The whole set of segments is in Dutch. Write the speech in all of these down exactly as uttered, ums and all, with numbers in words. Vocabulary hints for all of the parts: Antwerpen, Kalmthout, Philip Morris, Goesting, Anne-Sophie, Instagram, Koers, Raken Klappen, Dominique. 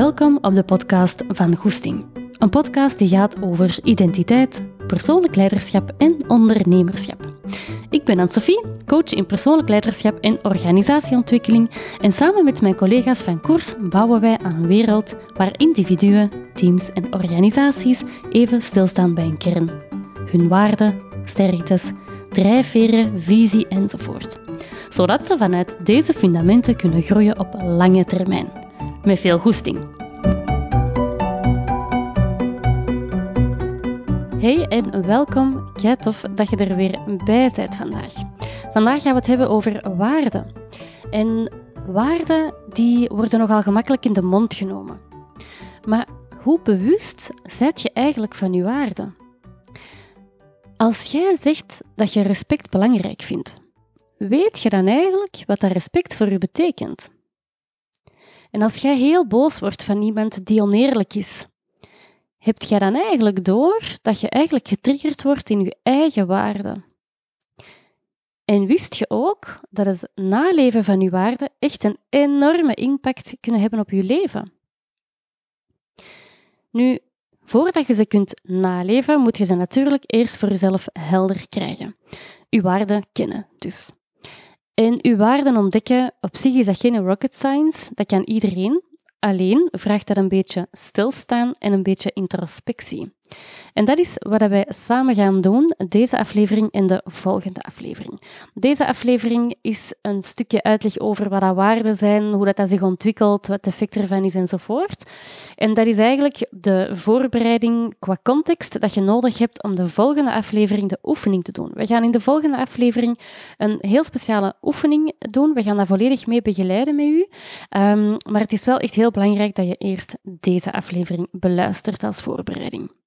Welkom op de podcast van Goesting. Een podcast die gaat over identiteit, persoonlijk leiderschap en ondernemerschap. Ik ben Anne-Sophie, coach in persoonlijk leiderschap en organisatieontwikkeling. En samen met mijn collega's van Koers bouwen wij aan een wereld waar individuen, teams en organisaties even stilstaan bij een kern. Hun waarden, sterktes, drijfveren, visie enzovoort. Zodat ze vanuit deze fundamenten kunnen groeien op lange termijn. Met veel goesting. Hey en welkom. Kei tof dat je er weer bij bent vandaag. Vandaag gaan we het hebben over waarden. En waarden die worden nogal gemakkelijk in de mond genomen. Maar hoe bewust zijt je eigenlijk van je waarden? Als jij zegt dat je respect belangrijk vindt, weet je dan eigenlijk wat dat respect voor je betekent? En als jij heel boos wordt van iemand die oneerlijk is, heb jij dan eigenlijk door dat je eigenlijk getriggerd wordt in je eigen waarden? En wist je ook dat het naleven van je waarden echt een enorme impact kunnen hebben op je leven? Nu, voordat je ze kunt naleven, moet je ze natuurlijk eerst voor jezelf helder krijgen. Je waarden kennen dus. En uw waarden ontdekken, op zich is dat geen rocket science, dat kan iedereen. Alleen vraagt dat een beetje stilstaan en een beetje introspectie. En dat is wat wij samen gaan doen, deze aflevering en de volgende aflevering. Deze aflevering is een stukje uitleg over wat dat waarden zijn, hoe dat, dat zich ontwikkelt, wat het effect ervan is enzovoort. En dat is eigenlijk de voorbereiding qua context dat je nodig hebt om de volgende aflevering de oefening te doen. We gaan in de volgende aflevering een heel speciale oefening doen. We gaan dat volledig mee begeleiden met u. Um, maar het is wel echt heel belangrijk dat je eerst deze aflevering beluistert als voorbereiding.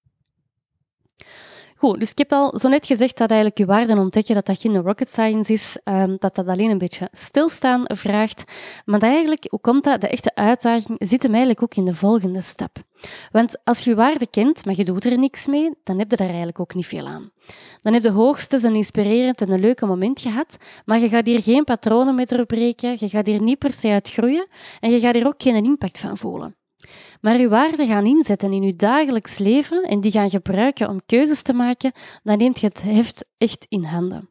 Goed, dus ik heb al zo net gezegd dat eigenlijk je waarden ontdekken, dat dat geen rocket science is, dat dat alleen een beetje stilstaan vraagt. Maar dat eigenlijk, hoe komt dat? De echte uitdaging zit hem eigenlijk ook in de volgende stap. Want als je je waarden kent, maar je doet er niks mee, dan heb je daar eigenlijk ook niet veel aan. Dan heb je hoogstens een inspirerend en een leuk moment gehad, maar je gaat hier geen patronen mee doorbreken, je gaat hier niet per se uit groeien en je gaat hier ook geen impact van voelen. Maar je waarden gaan inzetten in je dagelijks leven en die gaan gebruiken om keuzes te maken, dan neemt je het heft echt in handen.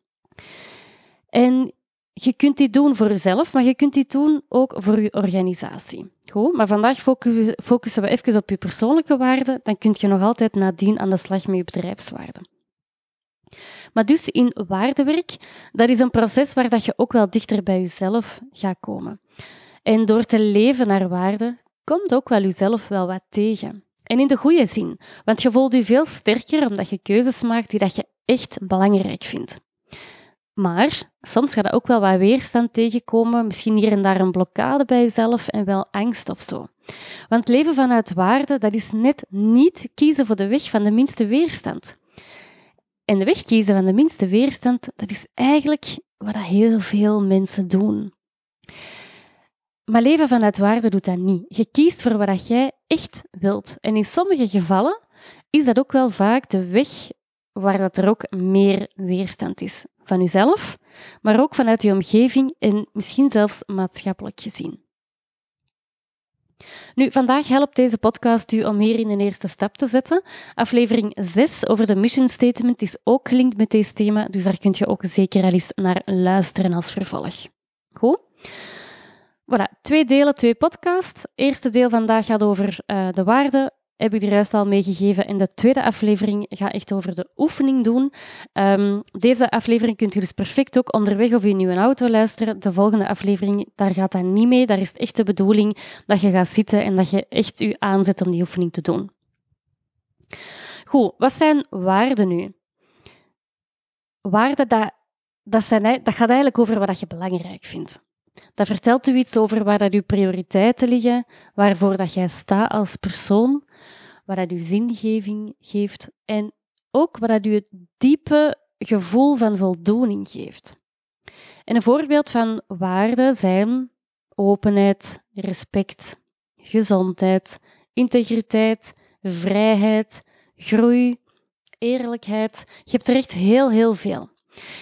En je kunt dit doen voor jezelf, maar je kunt dit doen ook voor je organisatie. Goed, maar vandaag focussen we even op je persoonlijke waarden, dan kun je nog altijd nadien aan de slag met je bedrijfswaarden. Maar dus in waardewerk, dat is een proces waar dat je ook wel dichter bij jezelf gaat komen. En door te leven naar waarden, komt ook wel jezelf wel wat tegen. En in de goede zin, want je voelt je veel sterker omdat je keuzes maakt die dat je echt belangrijk vindt. Maar soms gaat er ook wel wat weerstand tegenkomen, misschien hier en daar een blokkade bij jezelf en wel angst of zo. Want leven vanuit waarde, dat is net niet kiezen voor de weg van de minste weerstand. En de weg kiezen van de minste weerstand, dat is eigenlijk wat heel veel mensen doen. Maar leven vanuit waarde doet dat niet. Je kiest voor wat jij echt wilt. En in sommige gevallen is dat ook wel vaak de weg waar dat er ook meer weerstand is. Van jezelf, maar ook vanuit je omgeving en misschien zelfs maatschappelijk gezien. Nu, vandaag helpt deze podcast u om hierin een eerste stap te zetten. Aflevering zes over de mission statement is ook gelinkt met deze thema, dus daar kun je ook zeker al eens naar luisteren als vervolg. Goed? Voilà, twee delen, twee podcasts. Het eerste deel vandaag gaat over uh, de waarden. Heb ik er juist al meegegeven. En de tweede aflevering gaat echt over de oefening doen. Um, deze aflevering kunt u dus perfect ook onderweg of in uw auto luisteren. De volgende aflevering, daar gaat dat niet mee. Daar is het echt de bedoeling dat je gaat zitten en dat je echt je aanzet om die oefening te doen. Goed, wat zijn waarden nu? Waarden, dat, dat, zijn, dat gaat eigenlijk over wat je belangrijk vindt. Dat vertelt u iets over waar dat uw prioriteiten liggen, waarvoor dat jij staat als persoon, waar dat u zingeving geeft en ook waar dat u het diepe gevoel van voldoening geeft. En een voorbeeld van waarden zijn openheid, respect, gezondheid, integriteit, vrijheid, groei, eerlijkheid. Je hebt er echt heel, heel veel.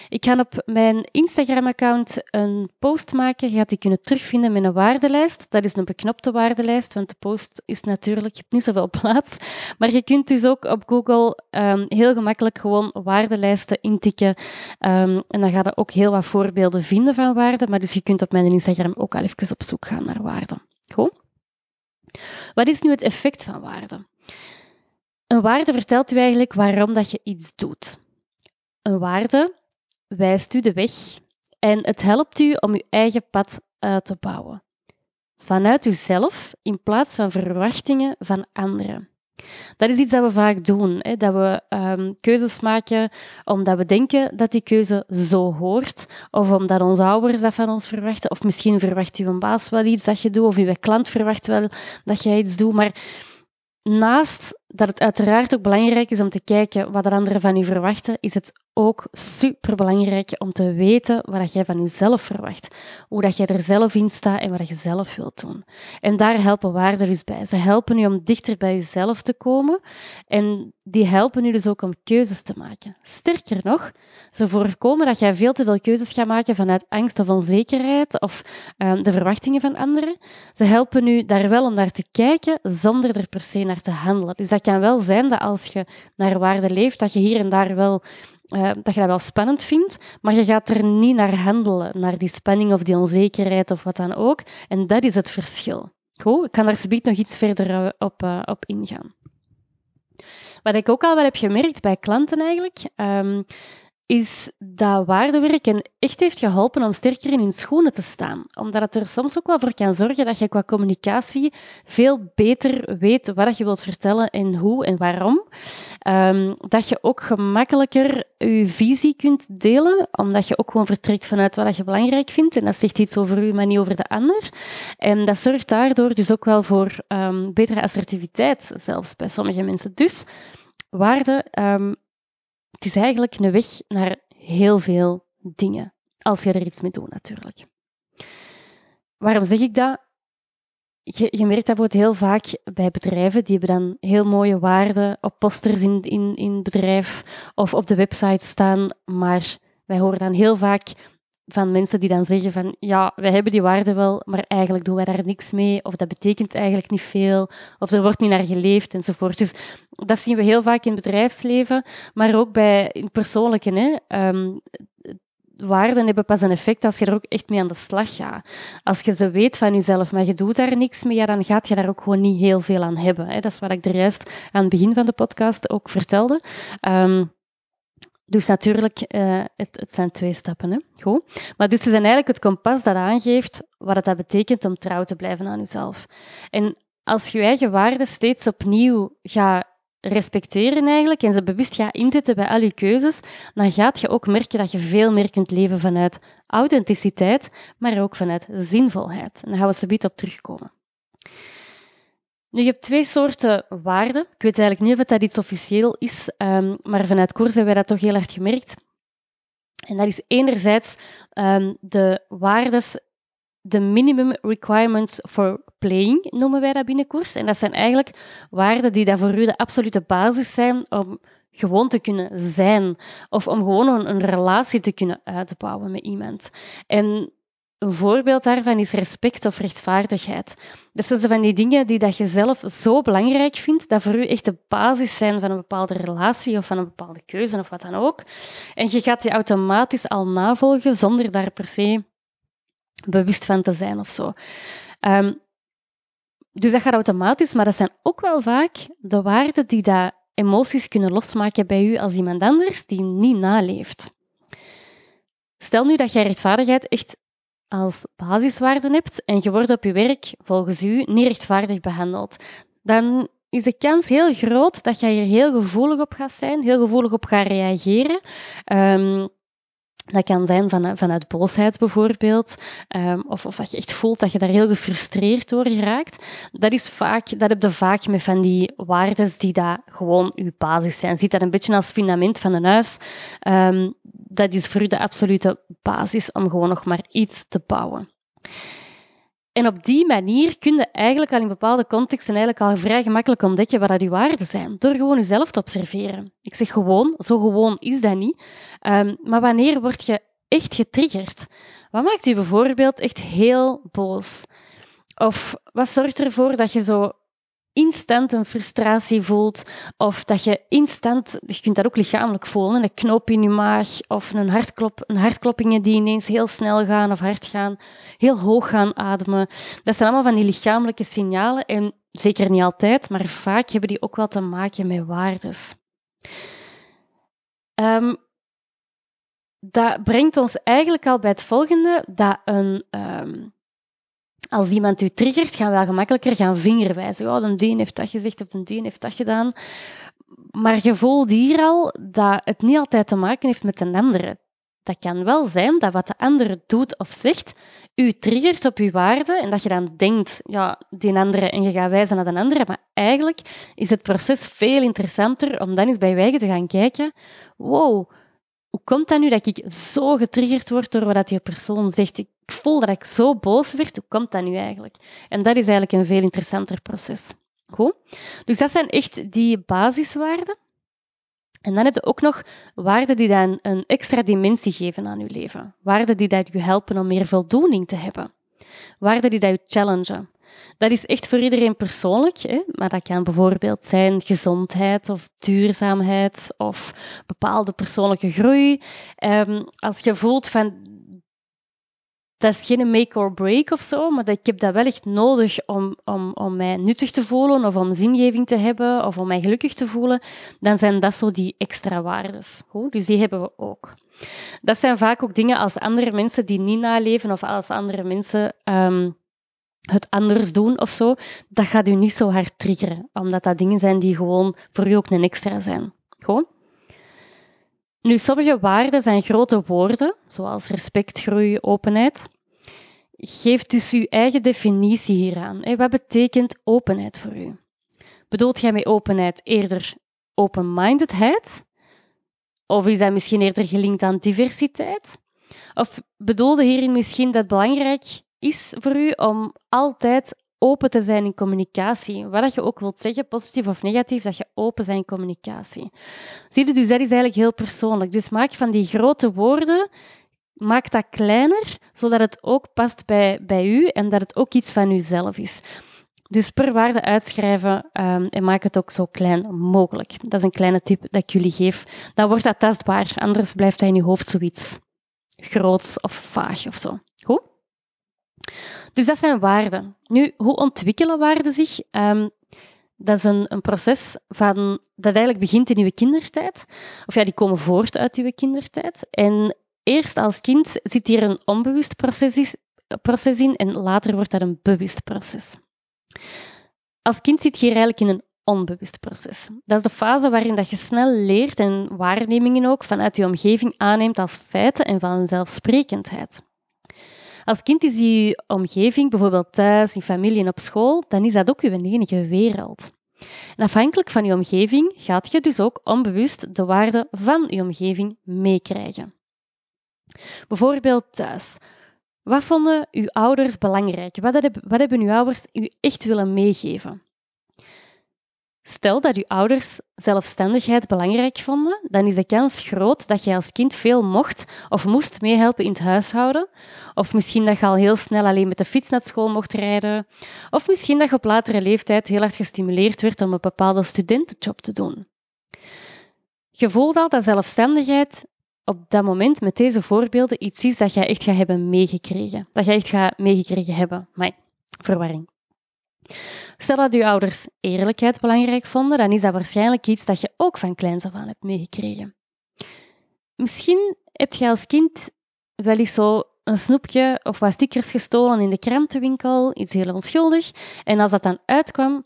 Ik ga op mijn Instagram-account een post maken. Je gaat die kunnen terugvinden met een waardelijst. Dat is een beknopte waardelijst, want de post is natuurlijk... Je hebt niet zoveel plaats. Maar je kunt dus ook op Google um, heel gemakkelijk gewoon waardelijsten intikken. Um, en dan ga je ook heel wat voorbeelden vinden van waarden. Maar dus je kunt op mijn Instagram ook al even op zoek gaan naar waarden. Goed? Wat is nu het effect van waarden? Een waarde vertelt u eigenlijk waarom dat je iets doet. Een waarde wijst u de weg en het helpt u om uw eigen pad uit te bouwen. Vanuit uzelf in plaats van verwachtingen van anderen. Dat is iets dat we vaak doen, hè? Dat we um, keuzes maken omdat we denken dat die keuze zo hoort, of omdat onze ouders dat van ons verwachten, of misschien verwacht uw baas wel iets dat je doet, of uw klant verwacht wel dat jij iets doet, maar naast dat het uiteraard ook belangrijk is om te kijken wat de anderen van u verwachten, is het ook superbelangrijk om te weten wat jij van jezelf verwacht. Hoe dat jij er zelf in staat en wat je zelf wilt doen. En daar helpen waarden dus bij. Ze helpen u om dichter bij jezelf te komen en die helpen u dus ook om keuzes te maken. Sterker nog, ze voorkomen dat jij veel te veel keuzes gaat maken vanuit angst of onzekerheid of uh, de verwachtingen van anderen. Ze helpen u daar wel om naar te kijken zonder er per se naar te handelen. Dus dat kan wel zijn dat als je naar waarde leeft, dat je hier en daar wel... Uh, dat je dat wel spannend vindt, maar je gaat er niet naar handelen, naar die spanning of die onzekerheid of wat dan ook. En dat is het verschil. Goed, ik kan daar zometeen nog iets verder op, uh, op ingaan. Wat ik ook al wel heb gemerkt bij klanten eigenlijk, um, is dat waardewerk hen echt heeft geholpen om sterker in hun schoenen te staan. Omdat het er soms ook wel voor kan zorgen dat je qua communicatie veel beter weet wat je wilt vertellen en hoe en waarom. Um, dat je ook gemakkelijker je visie kunt delen, omdat je ook gewoon vertrekt vanuit wat je belangrijk vindt. En dat zegt iets over u, maar niet over de ander. En dat zorgt daardoor dus ook wel voor um, betere assertiviteit, zelfs bij sommige mensen. Dus waarde... Um, Het is eigenlijk een weg naar heel veel dingen, als je er iets mee doet natuurlijk. Waarom zeg ik dat? Je, je merkt dat wordt heel vaak bij bedrijven, die hebben dan heel mooie waarden op posters in, in, in het bedrijf of op de website staan, maar wij horen dan heel vaak van mensen die dan zeggen van ja, wij hebben die waarden wel, maar eigenlijk doen wij daar niks mee, of dat betekent eigenlijk niet veel, of er wordt niet naar geleefd, enzovoort. Dus dat zien we heel vaak in het bedrijfsleven, maar ook bij het persoonlijke. Hè. Um, waarden hebben pas een effect als je er ook echt mee aan de slag gaat. Als je ze weet van jezelf, maar je doet daar niks mee, ja, dan gaat je daar ook gewoon niet heel veel aan hebben. Hè. Dat is wat ik er juist aan het begin van de podcast ook vertelde. Um, Dus natuurlijk, uh, het, het zijn twee stappen. Hè? Goed. Maar dus het is eigenlijk het kompas dat aangeeft wat het dat betekent om trouw te blijven aan jezelf. En als je je eigen waarden steeds opnieuw gaat respecteren eigenlijk, en ze bewust gaat inzetten bij al je keuzes, dan gaat je ook merken dat je veel meer kunt leven vanuit authenticiteit, maar ook vanuit zinvolheid. En daar gaan we zo meteen op terugkomen. Nu, je hebt twee soorten waarden. Ik weet eigenlijk niet of dat iets officieel is, um, maar vanuit Koers hebben wij dat toch heel hard gemerkt. En dat is enerzijds um, de waardes, de minimum requirements for playing, noemen wij dat binnen Koers. En dat zijn eigenlijk waarden die dat voor u de absolute basis zijn om gewoon te kunnen zijn. Of om gewoon een, een relatie te kunnen uitbouwen met iemand. En... Een voorbeeld daarvan is respect of rechtvaardigheid. Dat zijn zo van die dingen die dat je zelf zo belangrijk vindt, dat voor u echt de basis zijn van een bepaalde relatie of van een bepaalde keuze of wat dan ook. En je gaat die automatisch al navolgen zonder daar per se bewust van te zijn of zo. Um, dus dat gaat automatisch, maar dat zijn ook wel vaak de waarden die dat emoties kunnen losmaken bij u als iemand anders die niet naleeft. Stel nu dat jij rechtvaardigheid echt als basiswaarden hebt en je wordt op je werk volgens u niet rechtvaardig behandeld, dan is de kans heel groot dat je hier heel gevoelig op gaat zijn, heel gevoelig op gaat reageren. Um, dat kan zijn van, vanuit boosheid bijvoorbeeld, um, of, of dat je echt voelt dat je daar heel gefrustreerd door geraakt. Dat is vaak, dat heb je vaak met van die waarden die daar gewoon je basis zijn. Ziet dat een beetje als fundament van een huis. Um, Dat is voor u de absolute basis om gewoon nog maar iets te bouwen. En op die manier kun je eigenlijk al in bepaalde contexten eigenlijk al vrij gemakkelijk ontdekken wat die waarden zijn, door gewoon jezelf te observeren. Ik zeg gewoon, zo gewoon is dat niet. Um, maar wanneer word je echt getriggerd? Wat maakt je bijvoorbeeld echt heel boos? Of wat zorgt ervoor dat je zo instant een frustratie voelt? Of dat je instant, je kunt dat ook lichamelijk voelen, een knoop in je maag of een, hartklop, een hartkloppingen die ineens heel snel gaan of hard gaan, heel hoog gaan ademen. Dat zijn allemaal van die lichamelijke signalen en zeker niet altijd, maar vaak hebben die ook wel te maken met waardes. Um, dat brengt ons eigenlijk al bij het volgende, dat een... Um, Als iemand u triggert, gaan we wel gemakkelijker gaan vingerwijzen. Oh, de dien heeft dat gezegd of de dien heeft dat gedaan. Maar je voelt hier al dat het niet altijd te maken heeft met een andere. Dat kan wel zijn dat wat de andere doet of zegt, u triggert op uw waarde en dat je dan denkt, ja, die andere, en je gaat wijzen naar de andere. Maar eigenlijk is het proces veel interessanter om dan eens bij je eigen te gaan kijken. Wow, hoe komt dat nu dat ik zo getriggerd word door wat die persoon zegt? Ik voel dat ik zo boos werd. Hoe komt dat nu eigenlijk? En dat is eigenlijk een veel interessanter proces. Goed. Dus dat zijn echt die basiswaarden. En dan heb je ook nog waarden die dan een extra dimensie geven aan je leven. Waarden die dat je helpen om meer voldoening te hebben. Waarden die dat je challengen. Dat is echt voor iedereen persoonlijk, hè? Maar dat kan bijvoorbeeld zijn gezondheid of duurzaamheid of bepaalde persoonlijke groei. Um, als je voelt van, dat is geen make or break of zo, maar dat, ik heb dat wel echt nodig om, om, om mij nuttig te voelen of om zingeving te hebben of om mij gelukkig te voelen, dan zijn dat zo die extra waardes. Goed? Dus die hebben we ook. Dat zijn vaak ook dingen als andere mensen die niet naleven of als andere mensen... Um, het anders doen of zo, dat gaat u niet zo hard triggeren. Omdat dat dingen zijn die gewoon voor u ook een extra zijn. Gewoon. Nu, sommige waarden zijn grote woorden, zoals respect, groei, openheid. Geef dus uw eigen definitie hieraan. Wat betekent openheid voor u? Bedoelt jij met openheid eerder open-mindedheid? Of is dat misschien eerder gelinkt aan diversiteit? Of bedoelde hierin misschien dat belangrijk is voor u om altijd open te zijn in communicatie. Wat je ook wilt zeggen, positief of negatief, dat je open bent in communicatie. Zie je, dus dat is eigenlijk heel persoonlijk. Dus maak van die grote woorden, maak dat kleiner, zodat het ook past bij, bij u en dat het ook iets van uzelf is. Dus per waarde uitschrijven um, en maak het ook zo klein mogelijk. Dat is een kleine tip dat ik jullie geef. Dan wordt dat tastbaar, anders blijft dat in je hoofd zoiets groots of vaag of zo. Goed? Dus dat zijn waarden. Nu, hoe ontwikkelen waarden zich? Um, dat is een, een proces van, dat eigenlijk begint in uw kindertijd. Of ja, die komen voort uit uw kindertijd. En eerst als kind zit hier een onbewust proces, is, proces in en later wordt dat een bewust proces. Als kind zit je hier eigenlijk in een onbewust proces. Dat is de fase waarin dat je snel leert en waarnemingen ook vanuit je omgeving aanneemt als feiten en vanzelfsprekendheid. Als kind is je omgeving, bijvoorbeeld thuis, in familie en op school, dan is dat ook je enige wereld. En afhankelijk van je omgeving gaat je dus ook onbewust de waarden van je omgeving meekrijgen. Bijvoorbeeld thuis. Wat vonden uw ouders belangrijk? Wat hebben uw ouders u echt willen meegeven? Stel dat uw ouders zelfstandigheid belangrijk vonden, dan is de kans groot dat je als kind veel mocht of moest meehelpen in het huishouden. Of misschien dat je al heel snel alleen met de fiets naar school mocht rijden. Of misschien dat je op latere leeftijd heel hard gestimuleerd werd om een bepaalde studentenjob te doen. Je voelt al dat zelfstandigheid op dat moment met deze voorbeelden iets is dat je echt gaat hebben meegekregen. Dat je echt gaat meegekregen hebben. Maar verwarring. Stel dat uw ouders eerlijkheid belangrijk vonden, dan is dat waarschijnlijk iets dat je ook van kleins af aan hebt meegekregen. Misschien heb je als kind wel eens zo een snoepje of wat stickers gestolen in de krantenwinkel, iets heel onschuldig. En als dat dan uitkwam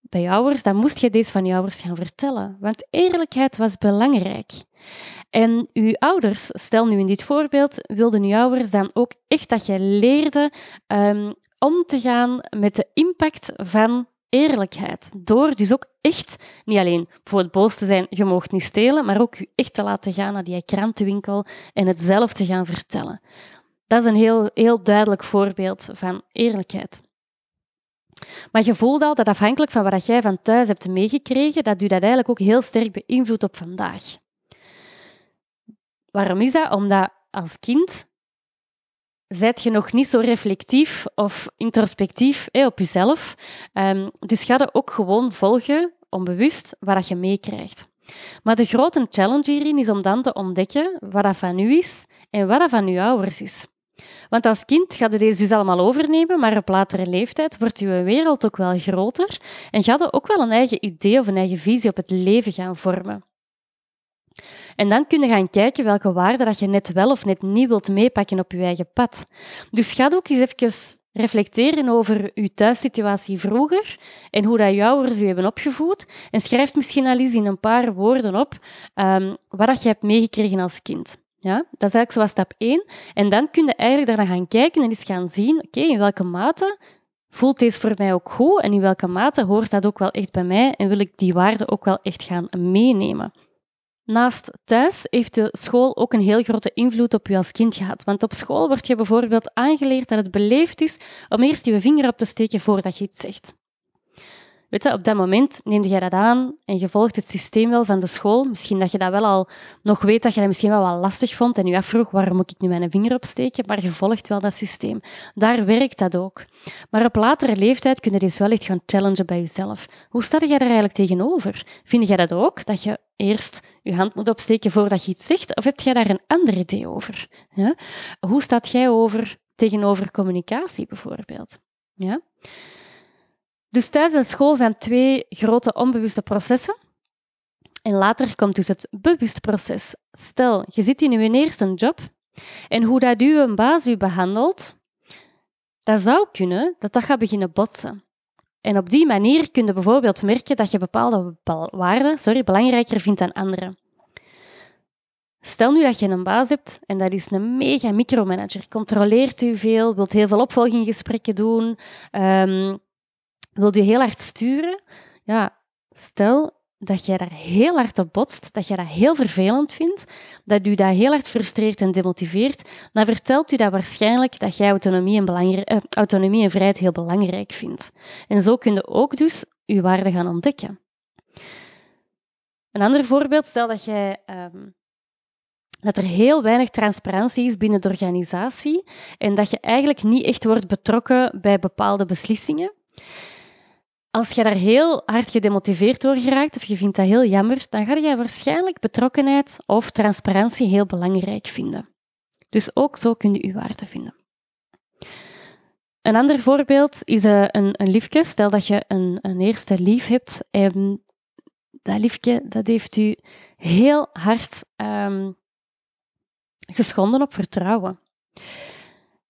bij je ouders, dan moest je deze van je ouders gaan vertellen. Want eerlijkheid was belangrijk. En uw ouders, stel nu in dit voorbeeld, wilden uw ouders dan ook echt dat je leerde... Um, om te gaan met de impact van eerlijkheid. Door dus ook echt, niet alleen bijvoorbeeld boos te zijn, je mag niet stelen, maar ook je echt te laten gaan naar die krantenwinkel en het zelf te gaan vertellen. Dat is een heel, heel duidelijk voorbeeld van eerlijkheid. Maar je voelt al dat afhankelijk van wat jij van thuis hebt meegekregen, dat je dat eigenlijk ook heel sterk beïnvloedt op vandaag. Waarom is dat? Omdat als kind zijt je nog niet zo reflectief of introspectief hé, op jezelf. Um, dus ga dat ook gewoon volgen, onbewust, wat je meekrijgt. Maar de grote challenge hierin is om dan te ontdekken wat dat van u is en wat dat van uw ouders is. Want als kind ga je deze dus allemaal overnemen, maar op latere leeftijd wordt je wereld ook wel groter en ga je ook wel een eigen idee of een eigen visie op het leven gaan vormen. En dan kun je gaan kijken welke waarden dat je net wel of net niet wilt meepakken op je eigen pad. Dus ga ook eens even reflecteren over je thuissituatie vroeger en hoe dat je ouders je hebben opgevoed. En schrijf misschien al eens in een paar woorden op um, wat dat je hebt meegekregen als kind. Ja, dat is eigenlijk zoals stap één. En dan kun je eigenlijk daarna gaan kijken en eens gaan zien, oké, okay, in welke mate voelt deze voor mij ook goed en in welke mate hoort dat ook wel echt bij mij en wil ik die waarden ook wel echt gaan meenemen. Naast thuis heeft de school ook een heel grote invloed op je als kind gehad. Want op school wordt je bijvoorbeeld aangeleerd dat het beleefd is om eerst je vinger op te steken voordat je iets zegt. Weet je, op dat moment neem je dat aan en je volgt het systeem wel van de school. Misschien dat je dat wel al nog weet, dat je dat misschien wel wat lastig vond en je afvroeg waarom moet ik nu mijn vinger opsteken, maar je volgt wel dat systeem. Daar werkt dat ook. Maar op latere leeftijd kun je dit wel echt gaan challengen bij jezelf. Hoe sta jij er eigenlijk tegenover? Vind jij dat ook, dat je eerst je hand moet opsteken voordat je iets zegt, of heb jij daar een ander idee over? Ja? Hoe staat jij over, tegenover communicatie bijvoorbeeld? Ja? Dus thuis en school zijn twee grote onbewuste processen. En later komt dus het bewust proces. Stel, je zit in je eerste job en hoe dat uw baas u behandelt, dat zou kunnen dat dat gaat beginnen botsen. En op die manier kun je bijvoorbeeld merken dat je bepaalde waarden sorry, belangrijker vindt dan anderen. Stel nu dat je een baas hebt en dat is een mega micromanager. Controleert u veel, wilt heel veel opvolgingsgesprekken doen, um, wil je heel hard sturen. Ja, stel dat jij daar heel hard op botst, dat je dat heel vervelend vindt, dat je dat heel hard frustreert en demotiveert, dan vertelt u dat waarschijnlijk dat jij autonomie en, belangrij- eh, autonomie en vrijheid heel belangrijk vindt. En zo kun je ook dus je waarde gaan ontdekken. Een ander voorbeeld, stel dat, jij, um, dat er heel weinig transparantie is binnen de organisatie en dat je eigenlijk niet echt wordt betrokken bij bepaalde beslissingen. Als je daar heel hard gedemotiveerd door geraakt of je vindt dat heel jammer, dan ga je waarschijnlijk betrokkenheid of transparantie heel belangrijk vinden. Dus ook zo kun je je waarde vinden. Een ander voorbeeld is een, een liefje. Stel dat je een, een eerste lief hebt. En dat liefje dat heeft u heel hard um, geschonden op vertrouwen.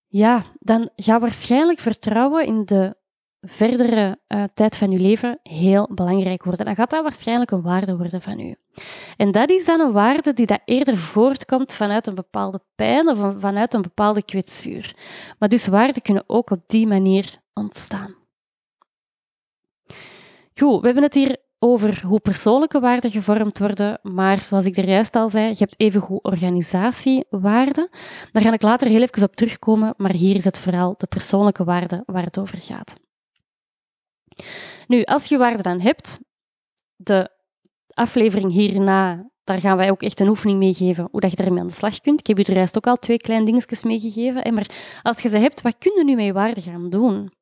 Ja, dan ga waarschijnlijk vertrouwen in de verdere uh, tijd van je leven heel belangrijk worden. Dan gaat dat waarschijnlijk een waarde worden van u. En dat is dan een waarde die dat eerder voortkomt vanuit een bepaalde pijn of een, vanuit een bepaalde kwetsuur. Maar dus waarden kunnen ook op die manier ontstaan. Goed, we hebben het hier over hoe persoonlijke waarden gevormd worden, maar zoals ik er juist al zei, je hebt evengoed organisatiewaarden. Daar ga ik later heel even op terugkomen, maar hier is het vooral de persoonlijke waarden waar het over gaat. Nu, als je waarde dan hebt, de aflevering hierna, daar gaan wij ook echt een oefening mee geven hoe je ermee aan de slag kunt. Ik heb je er juist ook al twee kleine dingetjes meegegeven. Maar als je ze hebt, wat kun je nu met je waarde gaan doen?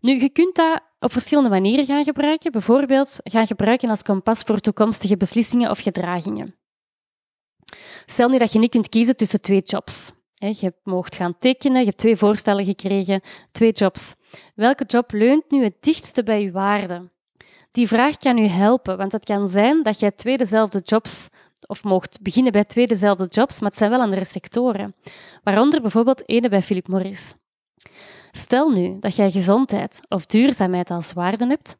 Nu, je kunt dat op verschillende manieren gaan gebruiken. Bijvoorbeeld gaan gebruiken als kompas voor toekomstige beslissingen of gedragingen. Stel nu dat je niet kunt kiezen tussen twee jobs. Je mocht gaan tekenen, je hebt twee voorstellen gekregen, twee jobs. Welke job leunt nu het dichtste bij je waarde? Die vraag kan u helpen, want het kan zijn dat jij twee dezelfde jobs, of mocht beginnen bij twee dezelfde jobs, maar het zijn wel andere sectoren. Waaronder bijvoorbeeld ene bij Philip Morris. Stel nu dat jij gezondheid of duurzaamheid als waarde hebt,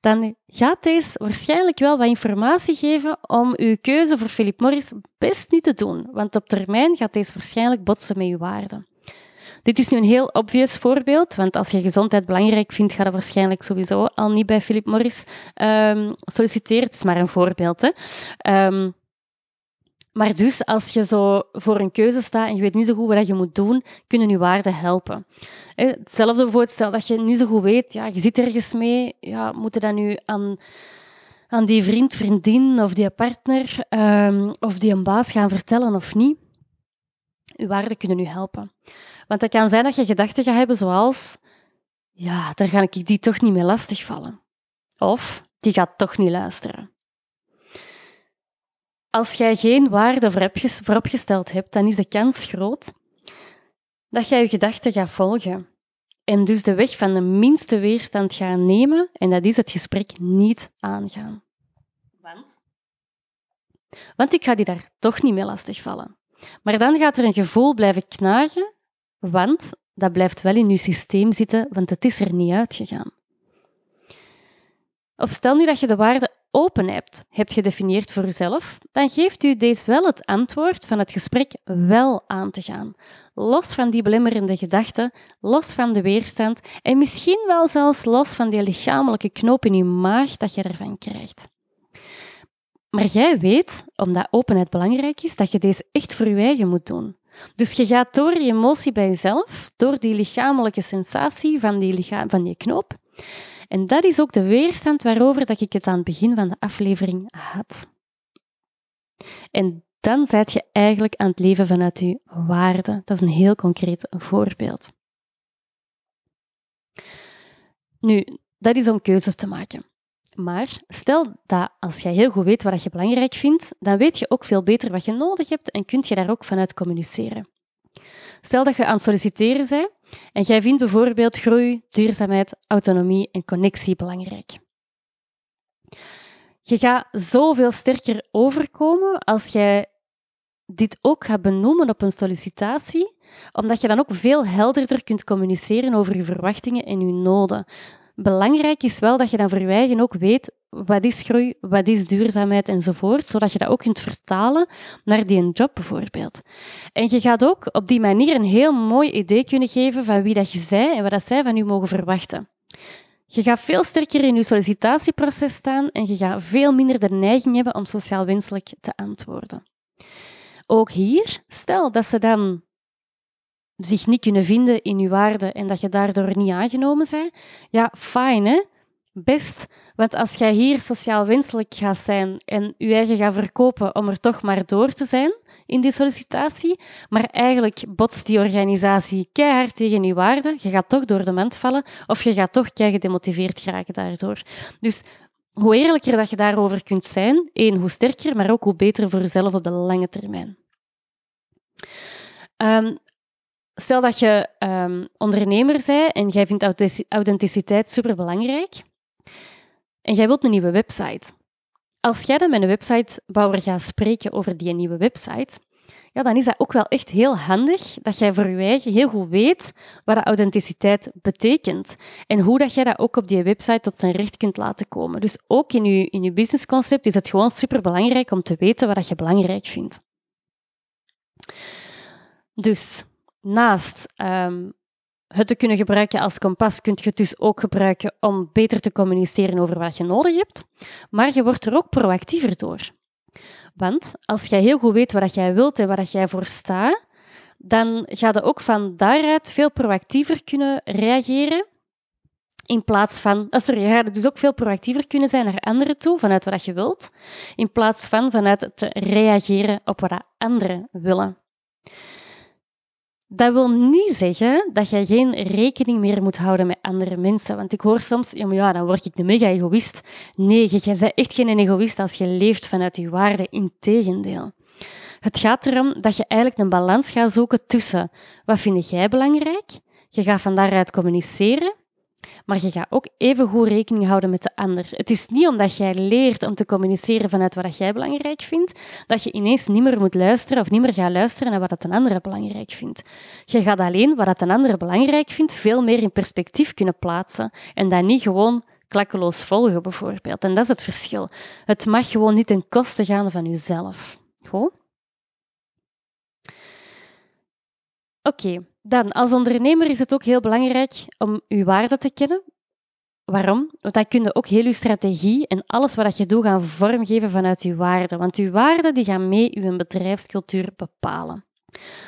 dan gaat deze waarschijnlijk wel wat informatie geven om uw keuze voor Philip Morris best niet te doen, want op termijn gaat deze waarschijnlijk botsen met uw waarde. Dit is nu een heel obvious voorbeeld, want als je gezondheid belangrijk vindt, ga je waarschijnlijk sowieso al niet bij Philip Morris um, solliciteren. Het is maar een voorbeeld, hè. Um, Maar dus, als je zo voor een keuze staat en je weet niet zo goed wat je moet doen, kunnen je waarden helpen. Hetzelfde bijvoorbeeld, stel dat je niet zo goed weet, ja, je zit ergens mee, ja, moet je dat nu aan, aan die vriend, vriendin of die partner um, of die een baas gaan vertellen of niet? Je waarden kunnen je helpen. Want dat kan zijn dat je gedachten gaat hebben zoals, ja, daar ga ik die toch niet mee lastigvallen. Of, die gaat toch niet luisteren. Als jij geen waarde vooropgesteld hebt, dan is de kans groot dat jij je gedachten gaat volgen. En dus de weg van de minste weerstand gaat nemen en dat is het gesprek niet aangaan. Want? Want ik ga die daar toch niet mee lastigvallen. Maar dan gaat er een gevoel blijven knagen, want dat blijft wel in je systeem zitten, want het is er niet uitgegaan. Of stel nu dat je de waarde open hebt, hebt gedefinieerd voor jezelf, dan geeft u deze wel het antwoord van het gesprek wel aan te gaan. Los van die belemmerende gedachten, los van de weerstand en misschien wel zelfs los van die lichamelijke knoop in je maag dat je ervan krijgt. Maar jij weet, omdat openheid belangrijk is, dat je deze echt voor je eigen moet doen. Dus je gaat door je emotie bij jezelf, door die lichamelijke sensatie van die, licha- van die knoop. En dat is ook de weerstand waarover dat ik het aan het begin van de aflevering had. En dan ben je eigenlijk aan het leven vanuit je waarde. Dat is een heel concreet voorbeeld. Nu, dat is om keuzes te maken. Maar stel dat als jij heel goed weet wat je belangrijk vindt, dan weet je ook veel beter wat je nodig hebt en kun je daar ook vanuit communiceren. Stel dat je aan het solliciteren bent en jij vindt bijvoorbeeld groei, duurzaamheid, autonomie en connectie belangrijk. Je gaat zoveel sterker overkomen als jij dit ook gaat benoemen op een sollicitatie, omdat je dan ook veel helderder kunt communiceren over je verwachtingen en je noden. Belangrijk is wel dat je dan voor je eigen ook weet wat is groei, wat is duurzaamheid enzovoort, zodat je dat ook kunt vertalen naar die job bijvoorbeeld. En je gaat ook op die manier een heel mooi idee kunnen geven van wie dat je zij en wat dat zij van je mogen verwachten. Je gaat veel sterker in je sollicitatieproces staan en je gaat veel minder de neiging hebben om sociaal wenselijk te antwoorden. Ook hier, stel dat ze dan zich niet kunnen vinden in je waarde en dat je daardoor niet aangenomen bent, ja, fijn, hè? Best, want als jij hier sociaal wenselijk gaat zijn en je eigen gaat verkopen om er toch maar door te zijn in die sollicitatie, maar eigenlijk botst die organisatie keihard tegen je waarde, je gaat toch door de mand vallen of je gaat toch keihard gedemotiveerd geraken daardoor. Dus hoe eerlijker dat je daarover kunt zijn, één, hoe sterker, maar ook hoe beter voor jezelf op de lange termijn. Um, Stel dat je um, ondernemer bent en jij vindt authenticiteit superbelangrijk en jij wilt een nieuwe website. Als jij dan met een websitebouwer gaat spreken over die nieuwe website, ja, dan is dat ook wel echt heel handig dat jij voor je eigen heel goed weet wat authenticiteit betekent en hoe dat jij dat ook op die website tot zijn recht kunt laten komen. Dus ook in je, in je businessconcept is het gewoon superbelangrijk om te weten wat je belangrijk vindt. Dus... Naast um, het te kunnen gebruiken als kompas, kun je het dus ook gebruiken om beter te communiceren over wat je nodig hebt. Maar je wordt er ook proactiever door. Want als jij heel goed weet wat jij wilt en wat jij voor staat, dan ga je ook van daaruit veel proactiever kunnen reageren. In plaats van... Oh sorry, je gaat dus ook veel proactiever kunnen zijn naar anderen toe, vanuit wat je wilt, in plaats van vanuit te reageren op wat anderen willen. Dat wil niet zeggen dat jij geen rekening meer moet houden met andere mensen. Want ik hoor soms, ja, maar ja dan word ik een mega-egoïst. Nee, je bent echt geen egoïst als je leeft vanuit je waarde. Integendeel. Het gaat erom dat je eigenlijk een balans gaat zoeken tussen wat vind jij belangrijk, je gaat van daaruit communiceren, maar je gaat ook even goed rekening houden met de ander. Het is niet omdat jij leert om te communiceren vanuit wat jij belangrijk vindt, dat je ineens niet meer moet luisteren of niet meer gaat luisteren naar wat een ander belangrijk vindt. Je gaat alleen wat een ander belangrijk vindt veel meer in perspectief kunnen plaatsen en dat niet gewoon klakkeloos volgen bijvoorbeeld. En dat is het verschil. Het mag gewoon niet ten koste gaan van jezelf. Goed? Oké. Okay. Dan, als ondernemer is het ook heel belangrijk om je waarde te kennen. Waarom? Want dan kun je ook heel je strategie en alles wat je doet gaan vormgeven vanuit je waarden. Want je waarden die gaan mee je bedrijfscultuur bepalen.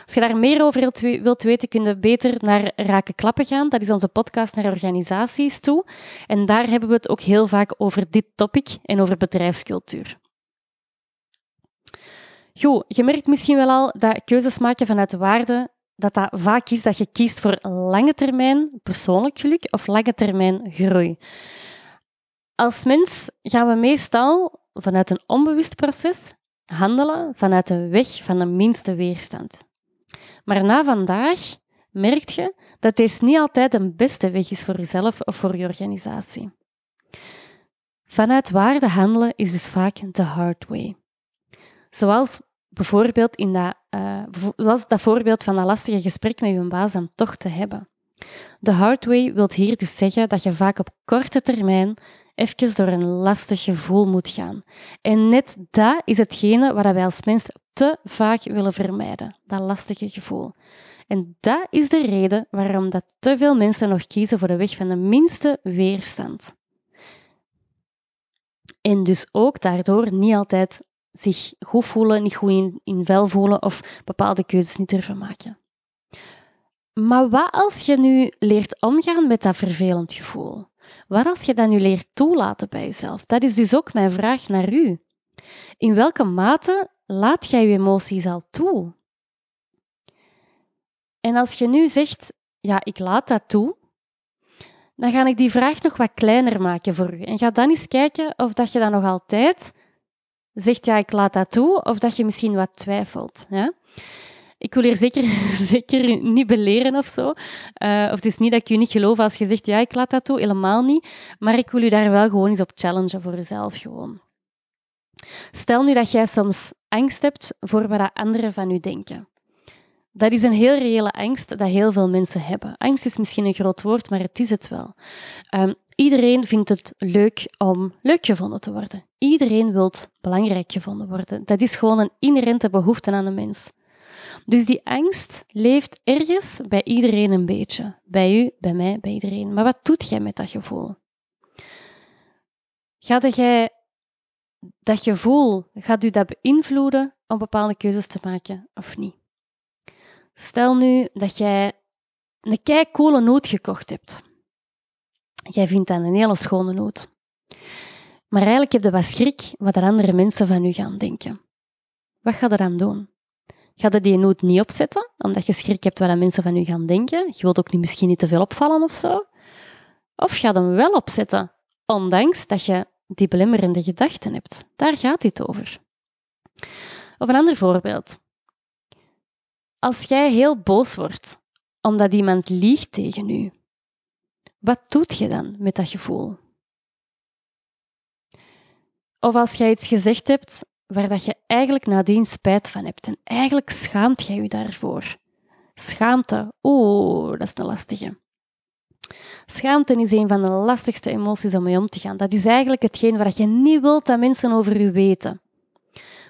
Als je daar meer over wilt weten, kun je beter naar Raken Klappen gaan. Dat is onze podcast naar organisaties toe. En daar hebben we het ook heel vaak over dit topic en over bedrijfscultuur. Goed, je merkt misschien wel al dat keuzes maken vanuit waarden, dat dat vaak is dat je kiest voor lange termijn persoonlijk geluk of lange termijn groei. Als mens gaan we meestal vanuit een onbewust proces handelen vanuit de weg van de minste weerstand. Maar na vandaag merk je dat deze niet altijd de beste weg is voor jezelf of voor je organisatie. Vanuit waarde handelen is dus vaak de hard way. Zoals bijvoorbeeld in dat, uh, zoals dat voorbeeld van dat lastige gesprek met je baas dan toch te hebben. De hard way wil hier dus zeggen dat je vaak op korte termijn even door een lastig gevoel moet gaan. En net dat is hetgene wat wij als mens te vaak willen vermijden, dat lastige gevoel. En dat is de reden waarom dat te veel mensen nog kiezen voor de weg van de minste weerstand. En dus ook daardoor niet altijd zich goed voelen, niet goed in, in vel voelen of bepaalde keuzes niet durven maken. Maar wat als je nu leert omgaan met dat vervelend gevoel? Wat als je dat nu leert toelaten bij jezelf? Dat is dus ook mijn vraag naar u. In welke mate laat jij je emoties al toe? En als je nu zegt, ja, ik laat dat toe, dan ga ik die vraag nog wat kleiner maken voor u. En ga dan eens kijken of dat je dat nog altijd zegt, ja, ik laat dat toe, of dat je misschien wat twijfelt. Ja? Ik wil hier zeker, zeker niet beleren of zo. Uh, of het is niet dat ik je niet geloof als je zegt, ja, ik laat dat toe, helemaal niet. Maar ik wil je daar wel gewoon eens op challengen voor jezelf. Gewoon. Stel nu dat jij soms angst hebt voor wat anderen van je denken. Dat is een heel reële angst dat heel veel mensen hebben. Angst is misschien een groot woord, maar het is het wel. Um, Iedereen vindt het leuk om leuk gevonden te worden. Iedereen wil belangrijk gevonden worden. Dat is gewoon een inherente behoefte aan de mens. Dus die angst leeft ergens bij iedereen een beetje. Bij u, bij mij, bij iedereen. Maar wat doet jij met dat gevoel? Gaat jij dat gevoel, gaat u dat beïnvloeden om bepaalde keuzes te maken of niet? Stel nu dat jij een keicoole noot gekocht hebt. Jij vindt dat een hele schone noot. Maar eigenlijk heb je wat schrik wat andere mensen van u gaan denken. Wat ga je dan doen? Ga je die noot niet opzetten, omdat je schrik hebt wat mensen van u gaan denken? Je wilt ook niet, misschien niet te veel opvallen of zo. Of ga je hem wel opzetten, ondanks dat je die belemmerende gedachten hebt. Daar gaat dit over. Of een ander voorbeeld. Als jij heel boos wordt, omdat iemand liegt tegen u, wat doet je dan met dat gevoel? Of als jij iets gezegd hebt waar dat je eigenlijk nadien spijt van hebt en eigenlijk schaamt jij je daarvoor. Schaamte, oeh, dat is een lastige. Schaamte is een van de lastigste emoties om mee om te gaan. Dat is eigenlijk hetgeen waar je niet wilt dat mensen over je weten.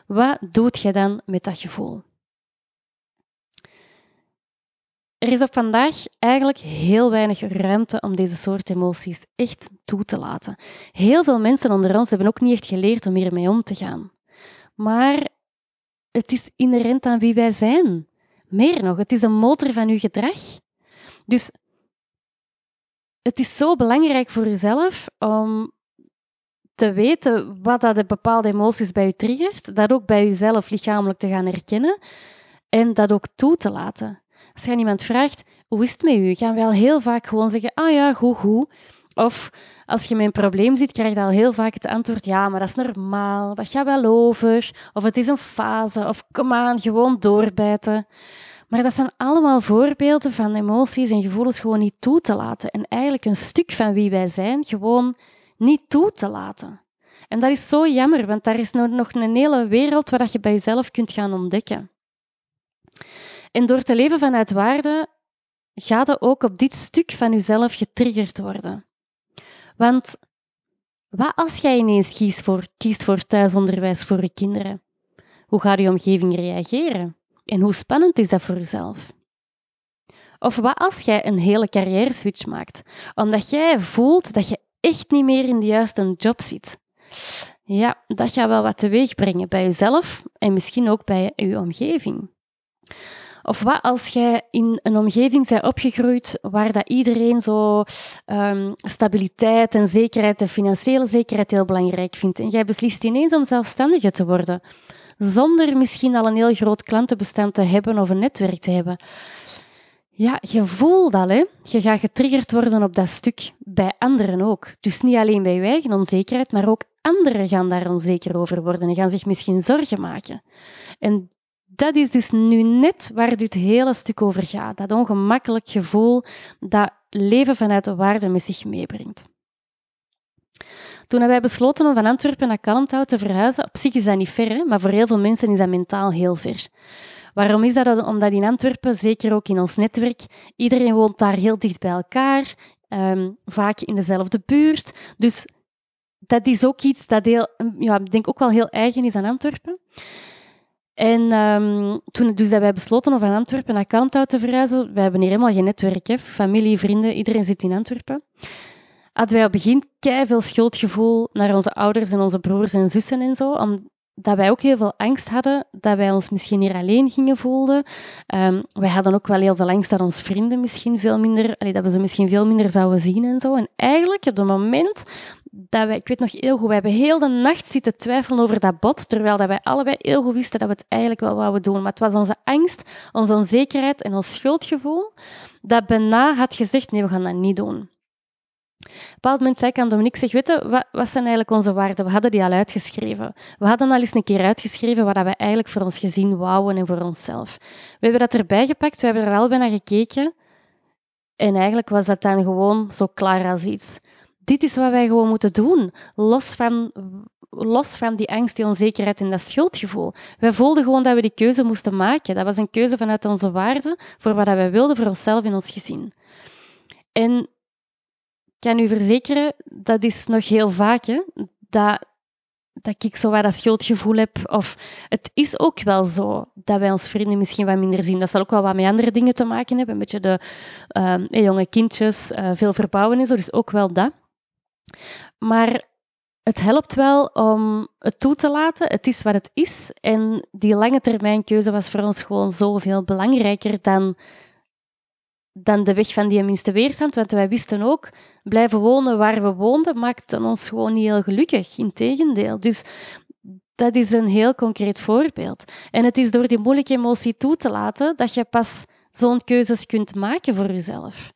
Wat doet je dan met dat gevoel? Er is op vandaag eigenlijk heel weinig ruimte om deze soort emoties echt toe te laten. Heel veel mensen onder ons hebben ook niet echt geleerd om hiermee om te gaan. Maar het is inherent aan wie wij zijn. Meer nog, het is een motor van uw gedrag. Dus het is zo belangrijk voor uzelf om te weten wat dat de bepaalde emoties bij u triggert, dat ook bij uzelf lichamelijk te gaan herkennen en dat ook toe te laten. Als je aan iemand vraagt, hoe is het met u? Gaan we al heel vaak gewoon zeggen, ah ja, goed, goed. Of als je met een probleem zit, krijg je al heel vaak het antwoord, ja, maar dat is normaal, dat gaat wel over. Of het is een fase, of kom aan, gewoon doorbijten. Maar dat zijn allemaal voorbeelden van emoties en gevoelens gewoon niet toe te laten. En eigenlijk een stuk van wie wij zijn gewoon niet toe te laten. En dat is zo jammer, want daar is nog een hele wereld waar je bij jezelf kunt gaan ontdekken. En door te leven vanuit waarde, ga je ook op dit stuk van jezelf getriggerd worden. Want wat als jij ineens kiest voor, kiest voor thuisonderwijs voor je kinderen? Hoe gaat je omgeving reageren? En hoe spannend is dat voor jezelf? Of wat als jij een hele carrière switch maakt? Omdat jij voelt dat je echt niet meer in de juiste job zit. Ja, dat gaat wel wat teweeg brengen bij jezelf en misschien ook bij je omgeving. Of wat als jij in een omgeving bent opgegroeid waar dat iedereen zo um, stabiliteit en zekerheid en financiële zekerheid heel belangrijk vindt. En jij beslist ineens om zelfstandige te worden, zonder misschien al een heel groot klantenbestand te hebben of een netwerk te hebben. Ja, je voelt dat, hè. Je gaat getriggerd worden op dat stuk, bij anderen ook. Dus niet alleen bij je eigen onzekerheid, maar ook anderen gaan daar onzeker over worden en gaan zich misschien zorgen maken. En dat is dus nu net waar dit hele stuk over gaat. Dat ongemakkelijk gevoel dat leven vanuit de waarde met zich meebrengt. Toen hebben wij besloten om van Antwerpen naar Kalmthout te verhuizen, op zich is dat niet ver, hè? Maar voor heel veel mensen is dat mentaal heel ver. Waarom is dat? Omdat in Antwerpen, zeker ook in ons netwerk, iedereen woont daar heel dicht bij elkaar, um, vaak in dezelfde buurt. Dus dat is ook iets dat heel, ja, ik denk ook wel heel eigen is aan Antwerpen. En um, toen dus dat wij besloten om van Antwerpen naar Kalmthout te verhuizen, wij hebben hier helemaal geen netwerk, hè? Familie, vrienden, iedereen zit in Antwerpen, hadden wij op het begin keiveel schuldgevoel naar onze ouders en onze broers en zussen en zo, omdat wij ook heel veel angst hadden dat wij ons misschien hier alleen gingen voelen. Um, wij hadden ook wel heel veel angst dat onze vrienden misschien veel minder, allee, dat we ze misschien veel minder zouden zien en zo. En eigenlijk, op het moment dat wij, ik weet nog heel goed, wij hebben heel de nacht zitten twijfelen over dat bod, terwijl dat wij allebei heel goed wisten dat we het eigenlijk wel wouden doen. Maar het was onze angst, onze onzekerheid en ons schuldgevoel dat bijna had gezegd, nee, we gaan dat niet doen. Op een bepaald moment zei ik aan Dominique, zeg, weet je, wat, wat zijn eigenlijk onze waarden? We hadden die al uitgeschreven. We hadden al eens een keer uitgeschreven wat we eigenlijk voor ons gezin wouden en voor onszelf. We hebben dat erbij gepakt, we hebben er al bij naar gekeken. En eigenlijk was dat dan gewoon zo klaar als iets. Dit is wat wij gewoon moeten doen, los van, los van die angst, die onzekerheid en dat schuldgevoel. Wij voelden gewoon dat we die keuze moesten maken. Dat was een keuze vanuit onze waarden voor wat wij wilden voor onszelf en ons gezin. En ik kan u verzekeren, dat is nog heel vaak, hè, dat, dat ik zo wat dat schuldgevoel heb. Of het is ook wel zo dat wij onze vrienden misschien wat minder zien. Dat zal ook wel wat met andere dingen te maken hebben. Een beetje de um, jonge kindjes, uh, veel verbouwen en zo. Dus ook wel dat. Maar het helpt wel om het toe te laten. Het is wat het is. En die lange termijn keuze was voor ons gewoon zoveel belangrijker dan... dan de weg van die minste weerstand. Want wij wisten ook, blijven wonen waar we woonden maakte ons gewoon niet heel gelukkig. Integendeel. Dus dat is een heel concreet voorbeeld. En het is door die moeilijke emotie toe te laten dat je pas zo'n keuzes kunt maken voor jezelf.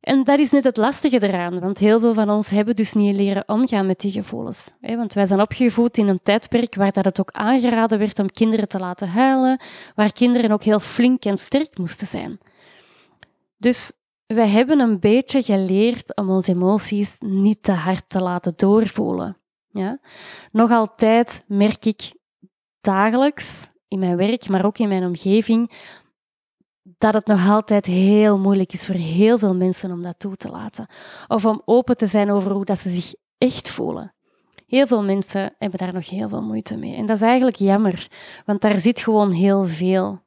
En dat is net het lastige eraan, want heel veel van ons hebben dus niet leren omgaan met die gevoelens. Want wij zijn opgevoed in een tijdperk waar dat het ook aangeraden werd om kinderen te laten huilen, waar kinderen ook heel flink en sterk moesten zijn. Dus we hebben een beetje geleerd om onze emoties niet te hard te laten doorvoelen. Ja? Nog altijd merk ik dagelijks in mijn werk, maar ook in mijn omgeving, dat het nog altijd heel moeilijk is voor heel veel mensen om dat toe te laten. Of om open te zijn over hoe dat ze zich echt voelen. Heel veel mensen hebben daar nog heel veel moeite mee. En dat is eigenlijk jammer, want daar zit gewoon heel veel.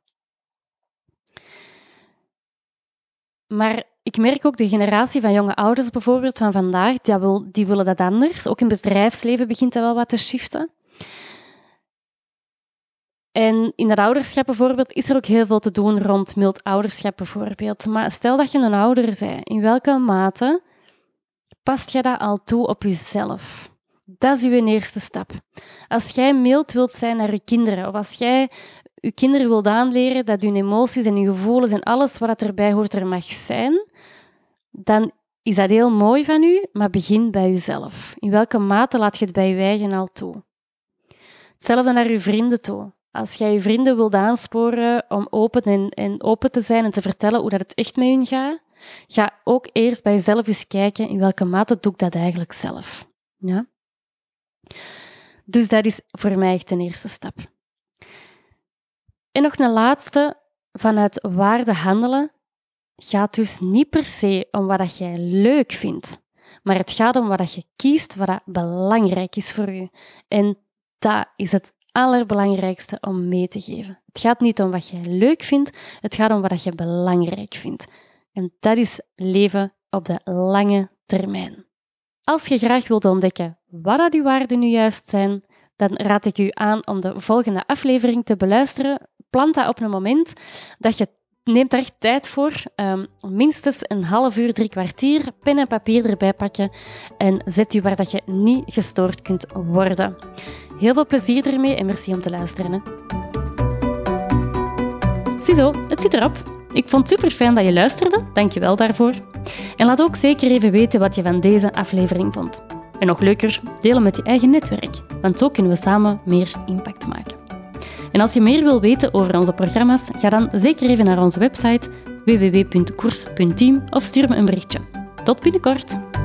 Maar ik merk ook de generatie van jonge ouders bijvoorbeeld van vandaag, die, wil, die willen dat anders. Ook in het bedrijfsleven begint dat wel wat te shiften. En in dat ouderschap bijvoorbeeld is er ook heel veel te doen rond mild ouderschap bijvoorbeeld. Maar stel dat je een ouder bent, in welke mate past je dat al toe op jezelf? Dat is je eerste stap. Als jij mild wilt zijn naar je kinderen, of als jij... uw kinderen wilt aanleren dat hun emoties en hun gevoelens en alles wat erbij hoort er mag zijn, dan is dat heel mooi van u, maar begin bij uzelf. In welke mate laat je het bij je eigen al toe? Hetzelfde naar uw vrienden toe. Als jij je vrienden wilt aansporen om open, en, en open te zijn en te vertellen hoe dat het echt met hun gaat, ga ook eerst bij jezelf eens kijken in welke mate doe ik dat eigenlijk zelf. Ja? Dus dat is voor mij echt een eerste stap. En nog een laatste, vanuit waarde handelen gaat dus niet per se om wat jij leuk vindt, maar het gaat om wat je kiest, wat belangrijk is voor je. En dat is het allerbelangrijkste om mee te geven. Het gaat niet om wat jij leuk vindt, het gaat om wat je belangrijk vindt. En dat is leven op de lange termijn. Als je graag wilt ontdekken wat dat uw waarden nu juist zijn, dan raad ik u aan om de volgende aflevering te beluisteren. Plant dat op een moment dat je neemt daar echt tijd voor. Um, minstens een half uur, drie kwartier, pen en papier erbij pakken en zet u waar dat je niet gestoord kunt worden. Heel veel plezier ermee en merci om te luisteren. Hè. Ziezo, het zit erop. Ik vond het super fijn dat je luisterde, dank je wel daarvoor. En laat ook zeker even weten wat je van deze aflevering vond. En nog leuker, delen met je eigen netwerk, want zo kunnen we samen meer impact maken. En als je meer wil weten over onze programma's, ga dan zeker even naar onze website w w w punt koers punt team of stuur me een berichtje. Tot binnenkort!